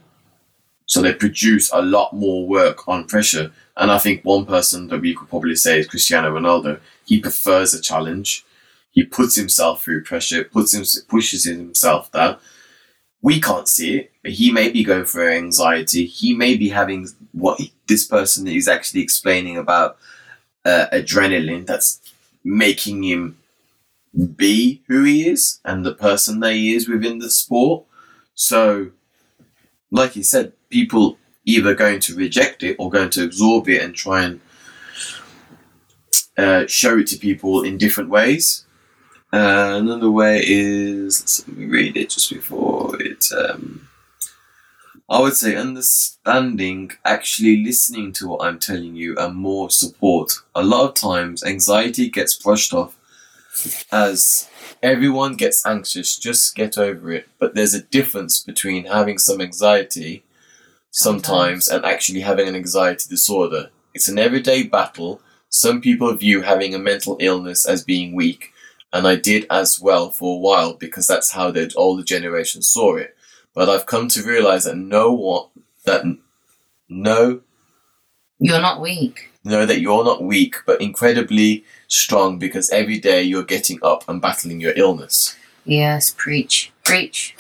So they produce a lot more work on pressure. And I think one person that we could probably say is Cristiano Ronaldo. He prefers a challenge. He puts himself through pressure, puts him, pushes himself down. We can't see it, but he may be going through anxiety. He may be having what he, this person is actually explaining about uh, adrenaline that's making him be who he is and the person that he is within the sport. So, like you said, people either going to reject it or going to absorb it and try and uh, show it to people in different ways. Uh, another way is, let's read it just before it. Um, I would say understanding, actually listening to what I'm telling you, and more support. A lot of times anxiety gets brushed off as everyone gets anxious, just get over it. But there's a difference between having some anxiety sometimes and actually having an anxiety disorder. It's an everyday battle. Some people view having a mental illness as being weak, and I did as well for a while because that's how the older generation saw it. But I've come to realise that no one, that no, you're not weak. No, that you're not weak, but incredibly strong, because every day you're getting up and battling your illness. Yes, preach, preach.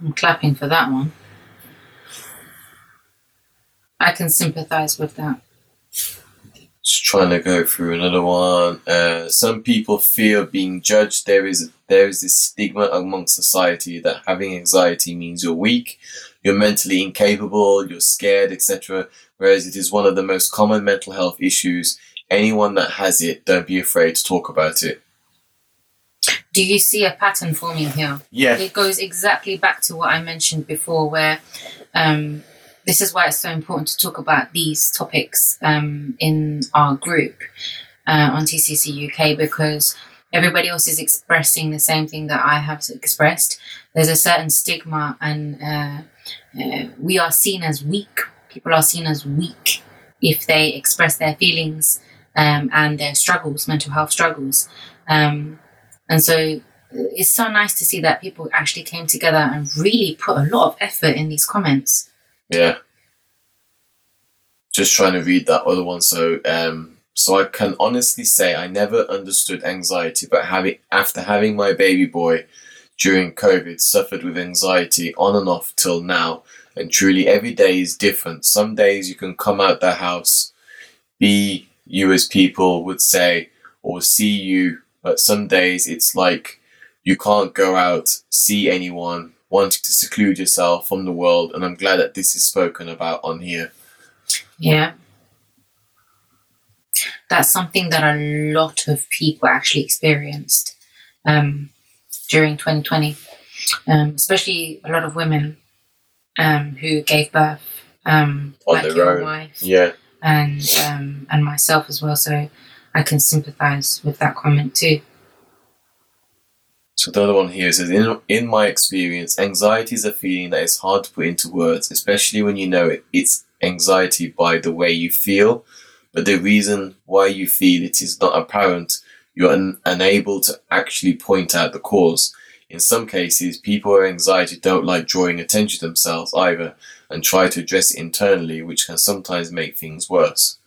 I'm clapping for that one. I can sympathise with that. Just trying to go through another one. Uh, some people fear being judged. There is there is this stigma amongst society that having anxiety means you're weak, you're mentally incapable, you're scared, et cetera. Whereas it is one of the most common mental health issues. Anyone that has it, don't be afraid to talk about it. Do you see a pattern forming here? Yeah. It goes exactly back to what I mentioned before, where um, this is why it's so important to talk about these topics um, in our group uh, on T C C U K, because everybody else is expressing the same thing that I have expressed. There's a certain stigma, and uh, uh, we are seen as weak. People are seen as weak if they express their feelings um, and their struggles, mental health struggles. Um, and so it's so nice to see that people actually came together and really put a lot of effort in these comments. Yeah. Just trying to read that other one. So um, so I can honestly say I never understood anxiety, but having after having my baby boy during COVID, suffered with anxiety on and off till now. And truly every day is different. Some days you can come out the house, be you as people would say, or see you. But some days it's like you can't go out, see anyone, wanting to seclude yourself from the world. And I'm glad that this is spoken about on here. Yeah. That's something that a lot of people actually experienced um, during twenty twenty, um, especially a lot of women. Um, who gave birth, um, on like your wife, yeah, and um, and myself as well. So I can sympathise with that comment too. So the other one here says, in in my experience, anxiety is a feeling that is hard to put into words, especially when you know it, it's anxiety by the way you feel, but the reason why you feel it is not apparent. You're un- unable to actually point out the cause. In some cases, people with anxiety don't like drawing attention to themselves either and try to address it internally, which can sometimes make things worse.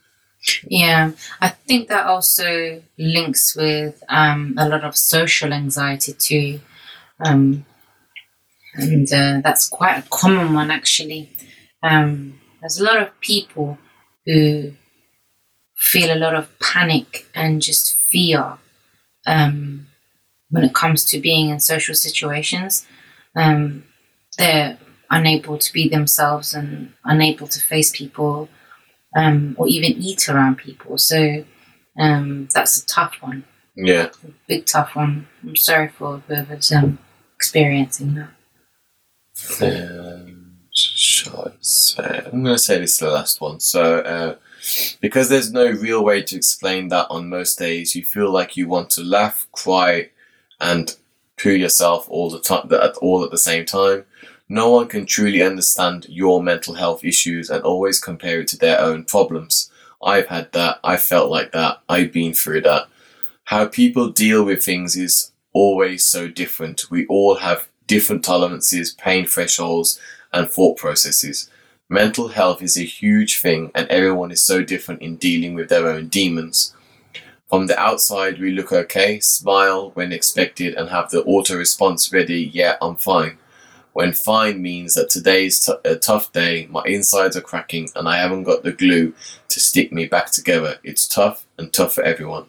Yeah, I think that also links with um, a lot of social anxiety too. Um, and uh, that's quite a common one, actually. Um, there's a lot of people who feel a lot of panic and just fear um when it comes to being in social situations. Um, they're unable to be themselves and unable to face people um, or even eat around people. So um, that's a tough one. Yeah. A big tough one. I'm sorry for whoever's um, experiencing that. Um, shall I say? I'm going to say this is the last one. So uh, because there's no real way to explain that on most days, you feel like you want to laugh, cry, and poo yourself all the time, all at the same time. No one can truly understand your mental health issues and always compare it to their own problems. I've had that. I felt like that. I've been through that. How people deal with things is always so different. We all have different tolerances, pain thresholds, and thought processes. Mental health is a huge thing, and everyone is so different in dealing with their own demons. From the outside, we look okay, smile when expected, and have the auto response ready, yeah, I'm fine. When fine means that today's t- a tough day, my insides are cracking, and I haven't got the glue to stick me back together. It's tough, and tough for everyone.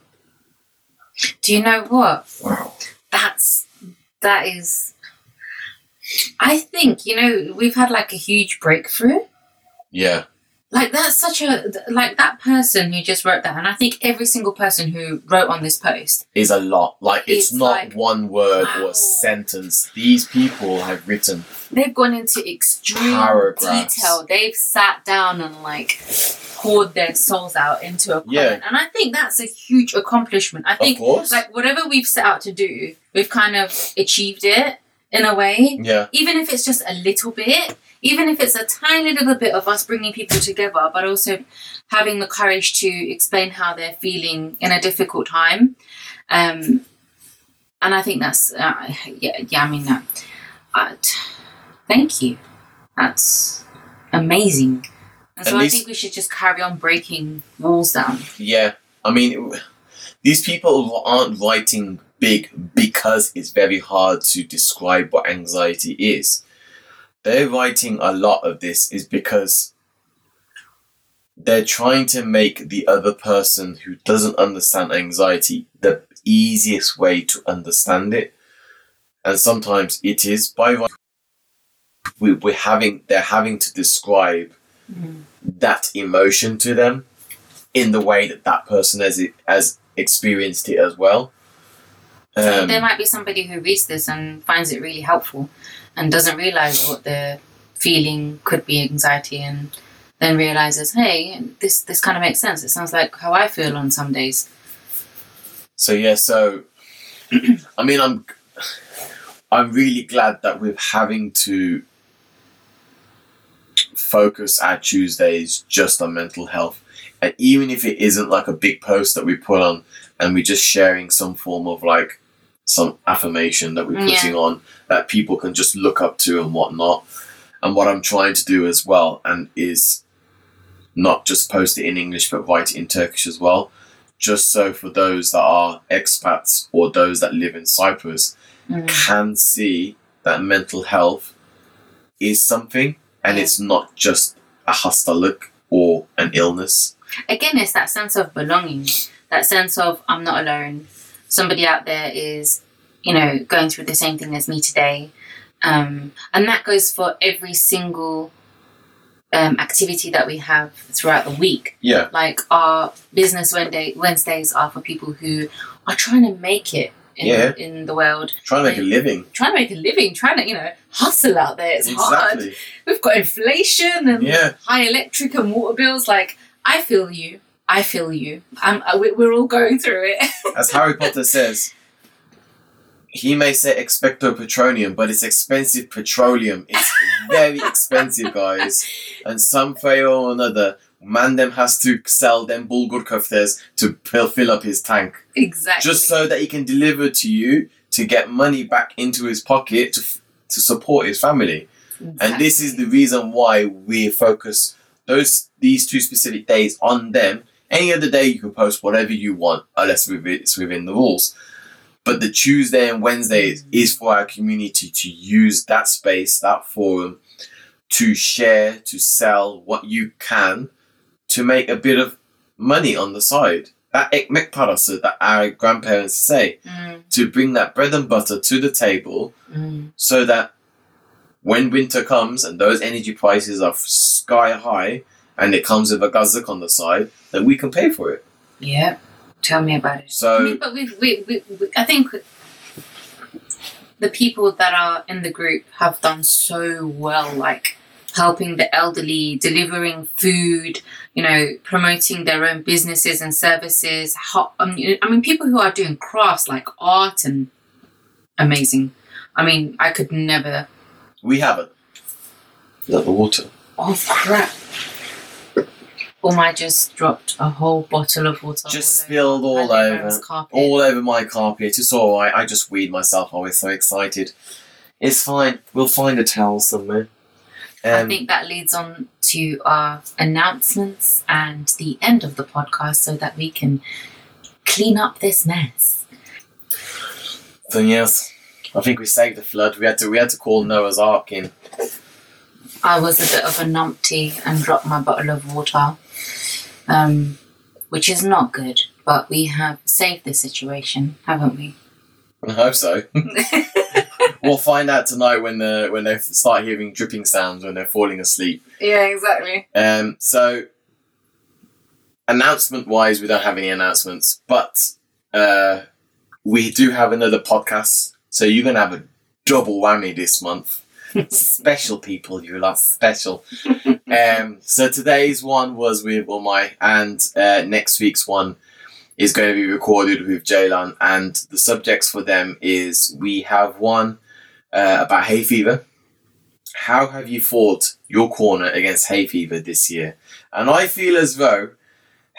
Do you know what? Wow. That's, that is, I think, you know, we've had like a huge breakthrough. Yeah. Like, that's such a, like, that person who just wrote that, and I think every single person who wrote on this post is a lot. Like, it's, it's not like one word wow. or a sentence. These people have written. They've gone into extreme paragraphs. Detail. They've sat down and, like, poured their souls out into a comment. Yeah. And I think that's a huge accomplishment. I think, like, whatever we've set out to do, we've kind of achieved it in a way. Yeah. Even if it's just a little bit. Even if it's a tiny little bit of us bringing people together, but also having the courage to explain how they're feeling in a difficult time. Um, and I think that's, uh, yeah, yeah, I mean, that. Uh, thank you. That's amazing. And so At I least, think we should just carry on breaking walls down. Yeah. I mean, these people aren't writing big because it's very hard to describe what anxiety is. they're writing a lot of this is because they're trying to make the other person who doesn't understand anxiety the easiest way to understand it. And sometimes it is by we we're having they're having to describe mm-hmm. that emotion to them in the way that that person has it, has experienced it as well. Um, so there might be somebody who reads this and finds it really helpful and doesn't realise what they're feeling could be anxiety, and then realises, hey, this this kind of makes sense. It sounds like how I feel on some days. So yeah, so I mean, I'm I'm really glad that we're having to focus our Tuesdays just on mental health, and even if it isn't like a big post that we put on, and we're just sharing some form of like some affirmation that we're putting yeah. on that people can just look up to and whatnot. And what I'm trying to do as well, and is not just post it in English, but write it in Turkish as well. Just so for those that are expats or those that live in Cyprus mm. can see that mental health is something, and yeah. it's not just a hastalık or an illness. Again, it's that sense of belonging, that sense of I'm not alone. Somebody out there is, you know, going through the same thing as me today. Um, and that goes for every single um, activity that we have throughout the week. Yeah. Like our business Wednesday, Wednesdays are for people who are trying to make it in, yeah. in the world. Trying to make a living. Trying to make a living. Trying to, you know, hustle out there. It's exactly. hard. We've got inflation and yeah. high electric and water bills. Like, I feel you. I feel you. I'm, we're all going through it. As Harry Potter says, he may say expecto petroleum, but it's expensive petroleum. It's very expensive, guys. And some way or another, man them has to sell them bulgur köftes to fill up his tank. Exactly. Just so that he can deliver to you to get money back into his pocket to, to support his family. Exactly. And this is the reason why we focus those these two specific days on them. Any other day you can post whatever you want, unless it's within the rules. But the Tuesday and Wednesday is for our community to use that space, that forum, to share, to sell what you can, to make a bit of money on the side. That ekmek parası that our grandparents say, mm. to bring that bread and butter to the table mm. so that when winter comes and those energy prices are sky high, and it comes with a gazak on the side, that we can pay for it. Yeah, tell me about it. So, I mean, but we've, we, we, we, I think the people that are in the group have done so well, like helping the elderly, delivering food, you know, promoting their own businesses and services. How, I mean, I mean, people who are doing crafts like art and amazing. I mean, I could never. We haven't. Not the water. Oh crap. Omai just dropped a whole bottle of water. Just all spilled over all over, carpet. all over my carpet. It's all right. I just weed myself. I was so excited. It's fine. We'll find a towel somewhere. Um, I think that leads on to our announcements and the end of the podcast, so that we can clean up this mess. So yes, I think we saved the flood. We had to. We had to call Noah's Ark in. I was a bit of a numpty and dropped my bottle of water, um, which is not good, but we have saved the situation, haven't we? I hope so. We'll find out tonight when the when they start hearing dripping sounds when they're falling asleep. Yeah, exactly. Um, so, announcement-wise, we don't have any announcements, but uh, we do have another podcast, so you're going to have a double whammy this month. Special people, you lot, special. Um, so today's one was with Omai, and uh, next week's one is going to be recorded with Jaylan, and the subjects for them is we have one uh, about hay fever. How have you fought your corner against hay fever this year? And I feel as though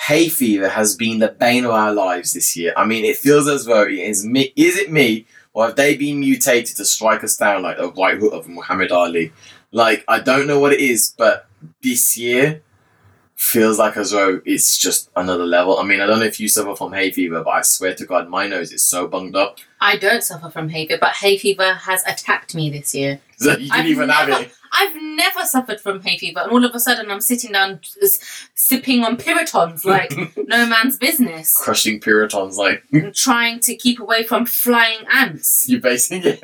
hay fever has been the bane of our lives this year. I mean, it feels as though it is me. Is it me? Or have they been mutated to strike us down like a right hook of Muhammad Ali? Like, I don't know what it is, but this year feels like as though it's just another level. I mean, I don't know if you suffer from hay fever, but I swear to God, my nose is so bunged up. I don't suffer from hay fever, but hay fever has attacked me this year. So you didn't I've even never, have it. I've never suffered from hay fever, and all of a sudden I'm sitting down just sipping on Pyritons like no man's business. Crushing Pyritons like... and trying to keep away from flying ants. You basically...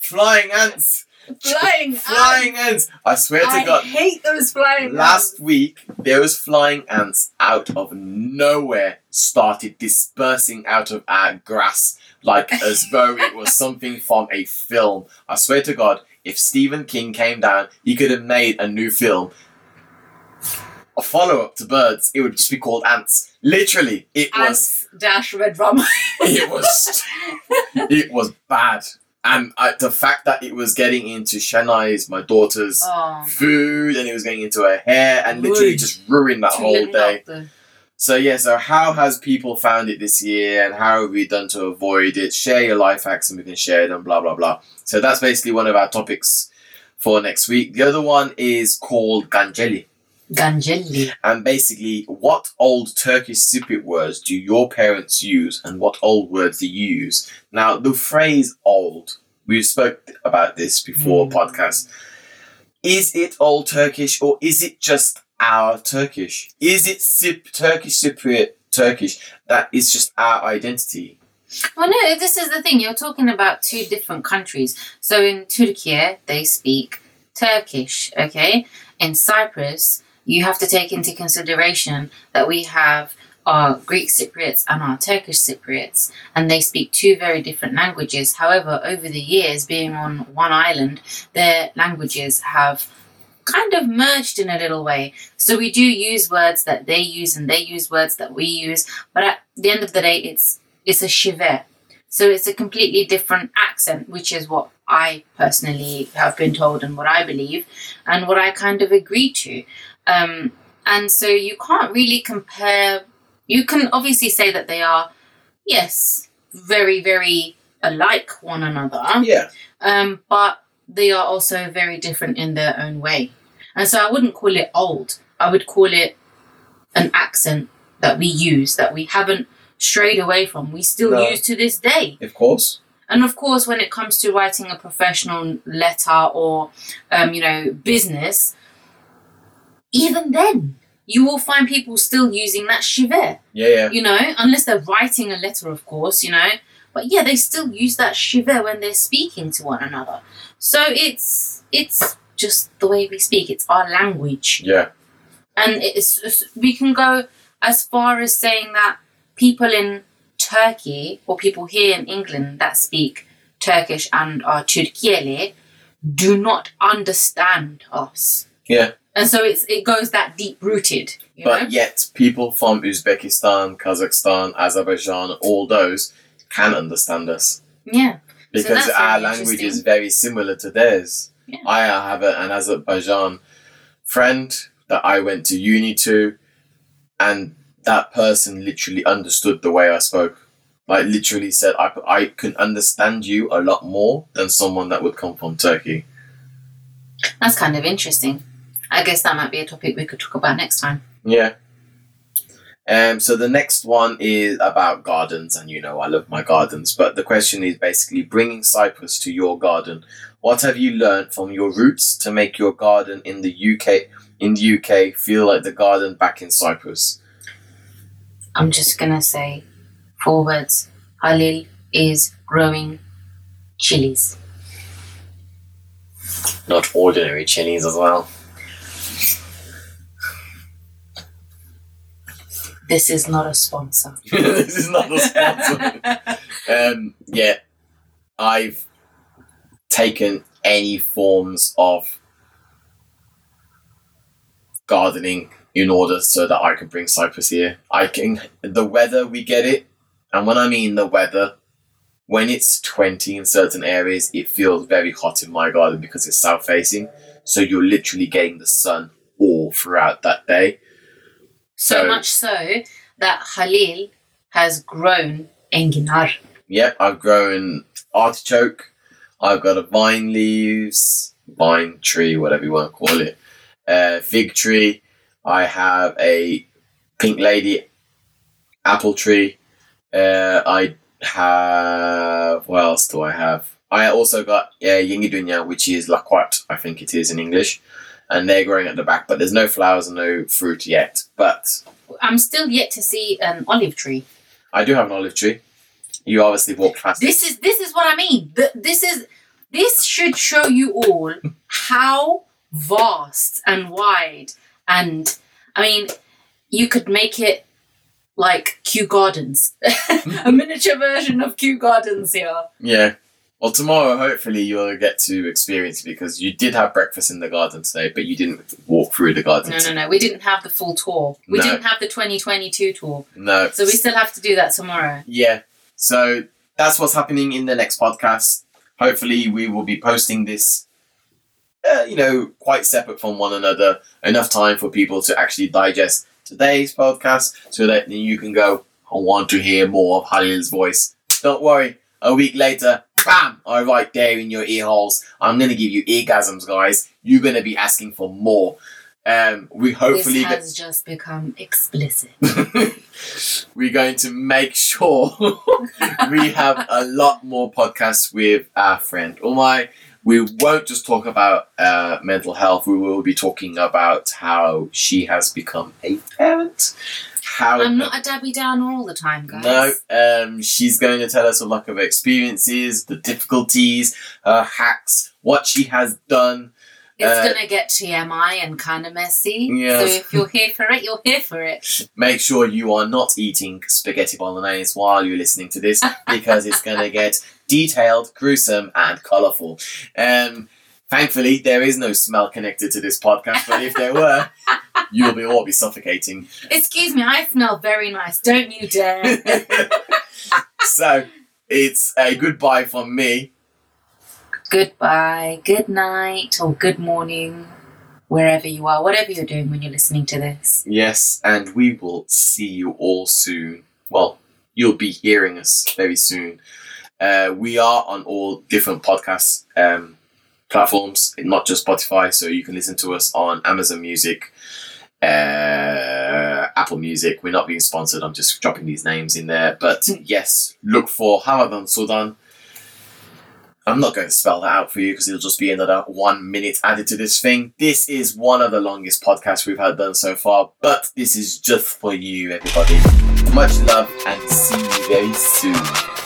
flying ants! Flying ants! Flying ants! I swear to God... I hate those flying ants! Last week, those flying ants out of nowhere started dispersing out of our grass like as though it was something from a film. I swear to God, if Stephen King came down, he could have made a new film. A follow-up to Birds, it would just be called Ants. Literally, it ants was... dash red rum. It was... It was bad. And I, the fact that it was getting into Shanae's, my daughter's, oh, food, and it was getting into her hair, and literally Ooh. just ruined that to whole day. The... So, yeah, so how has people found it this year, and how have we done to avoid it? Share your life hacks, and we can share them, blah, blah, blah. So that's basically one of our topics for next week. The other one is called Ganjeli. Ganjeli. And basically, what old Turkish Cypriot words do your parents use, and what old words do you use? Now, the phrase old, we've spoke about this before mm. podcast. Is it old Turkish, or is it just our Turkish? Is it Cyp- Turkish Cypriot Turkish that is just our identity? Well, no, this is the thing. You're talking about two different countries. So in Turkey, they speak Turkish, okay? In Cyprus... you have to take into consideration that we have our Greek Cypriots and our Turkish Cypriots, and they speak two very different languages. However, over the years, being on one island, their languages have kind of merged in a little way. So we do use words that they use, and they use words that we use. But at the end of the day, it's it's a shiver. So it's a completely different accent, which is what I personally have been told and what I believe and what I kind of agree to. Um, and so you can't really compare. You can obviously say that they are, yes, very, very alike one another. Yeah. Um, but they are also very different in their own way. And so I wouldn't call it old. I would call it an accent that we use, that we haven't strayed away from. We still no. use to this day. Of course. And of course, when it comes to writing a professional letter or, um, you know, business, even then, you will find people still using that shiver. Yeah, yeah. You know, unless they're writing a letter, of course, you know. But yeah, they still use that shiver when they're speaking to one another. So it's it's just the way we speak. It's our language. Yeah. And it's, it's we can go as far as saying that people in Turkey or people here in England that speak Turkish and are Türkiyeli do not understand us. Yeah. And so it's it goes that deep-rooted. You but know? Yet people from Uzbekistan, Kazakhstan, Azerbaijan, all those can understand us. Yeah. Because so our language is very similar to theirs. Yeah. I have a, an Azerbaijan friend that I went to uni to, and that person literally understood the way I spoke. Like, literally said, I, I can understand you a lot more than someone that would come from Turkey. That's kind of interesting. I guess that might be a topic we could talk about next time. Yeah. Um. So the next one is about gardens, and you know I love my gardens, but the question is basically bringing Cyprus to your garden. What have you learned from your roots to make your garden in the U K in the U K feel like the garden back in Cyprus? I'm just going to say four words. Halil is growing chilies. Not ordinary chilies as well. This is not a sponsor. This is not a sponsor. um, yeah, I've taken any forms of gardening in order so that I can bring Cyprus here. I can, the weather, we get it. And when I mean the weather, when it's twenty in certain areas, it feels very hot in my garden because it's south facing. So you're literally getting the sun all throughout that day. So, so much so that Halil has grown enginar. Yep, I've grown artichoke. I've got a vine leaves, vine tree, whatever you want to call it. Uh, fig tree. I have a pink lady apple tree. Uh, I have... Uh, what else do I have? I also got yeah, Yingi Dunya, which is Lakwat, I think it is in English. And they're growing at the back, but there's no flowers and no fruit yet. But I'm still yet to see an olive tree. I do have an olive tree. You obviously walked past. This it. is this is what I mean. The, this is this should show you all how vast and wide, and I mean, you could make it like Kew Gardens, a miniature version of Kew Gardens here. Yeah. Well, tomorrow, hopefully, you'll get to experience it because you did have breakfast in the garden today, but you didn't walk through the garden. No, no, no. We didn't have the full tour. We no. didn't have the twenty twenty-two tour. No. So we still have to do that tomorrow. Yeah. So that's what's happening in the next podcast. Hopefully, we will be posting this, uh, you know, quite separate from one another. Enough time for people to actually digest today's podcast so that you can go, I want to hear more of Halil's voice. Don't worry. A week later... Bam! I right there in your ear holes. I'm going to give you eargasms, guys. You're going to be asking for more. Um, we hopefully... This has go- just become explicit. We're going to make sure we have a lot more podcasts with our friend Omai. We won't just talk about uh, mental health. We will be talking about how she has become a parent. How I'm not a Debbie Downer all the time, guys. No, um, she's going to tell us a lot of experiences, the difficulties, her hacks, what she has done. It's uh, going to get T M I and kind of messy. Yes. So if you're here for it, you're here for it. Make sure you are not eating spaghetti bolognese while you're listening to this because it's going to get detailed, gruesome and colourful. Um, thankfully, there is no smell connected to this podcast, but if there were... You'll be all be suffocating. Excuse me, I smell very nice. Don't you dare. So, it's a goodbye from me. Goodbye, good night, or good morning, wherever you are, whatever you're doing when you're listening to this. Yes, and we will see you all soon. Well, you'll be hearing us very soon. Uh, we are on all different podcasts um, platforms, not just Spotify, so you can listen to us on Amazon Music, Uh, Apple Music. We're not being sponsored. I'm just dropping these names in there. But yes, look for Hamadan Sudan. I'm not going to spell that out for you because it'll just be another one minute added to this thing. This is one of the longest podcasts we've had done so far, but this is just for you, everybody. Much love and see you very soon.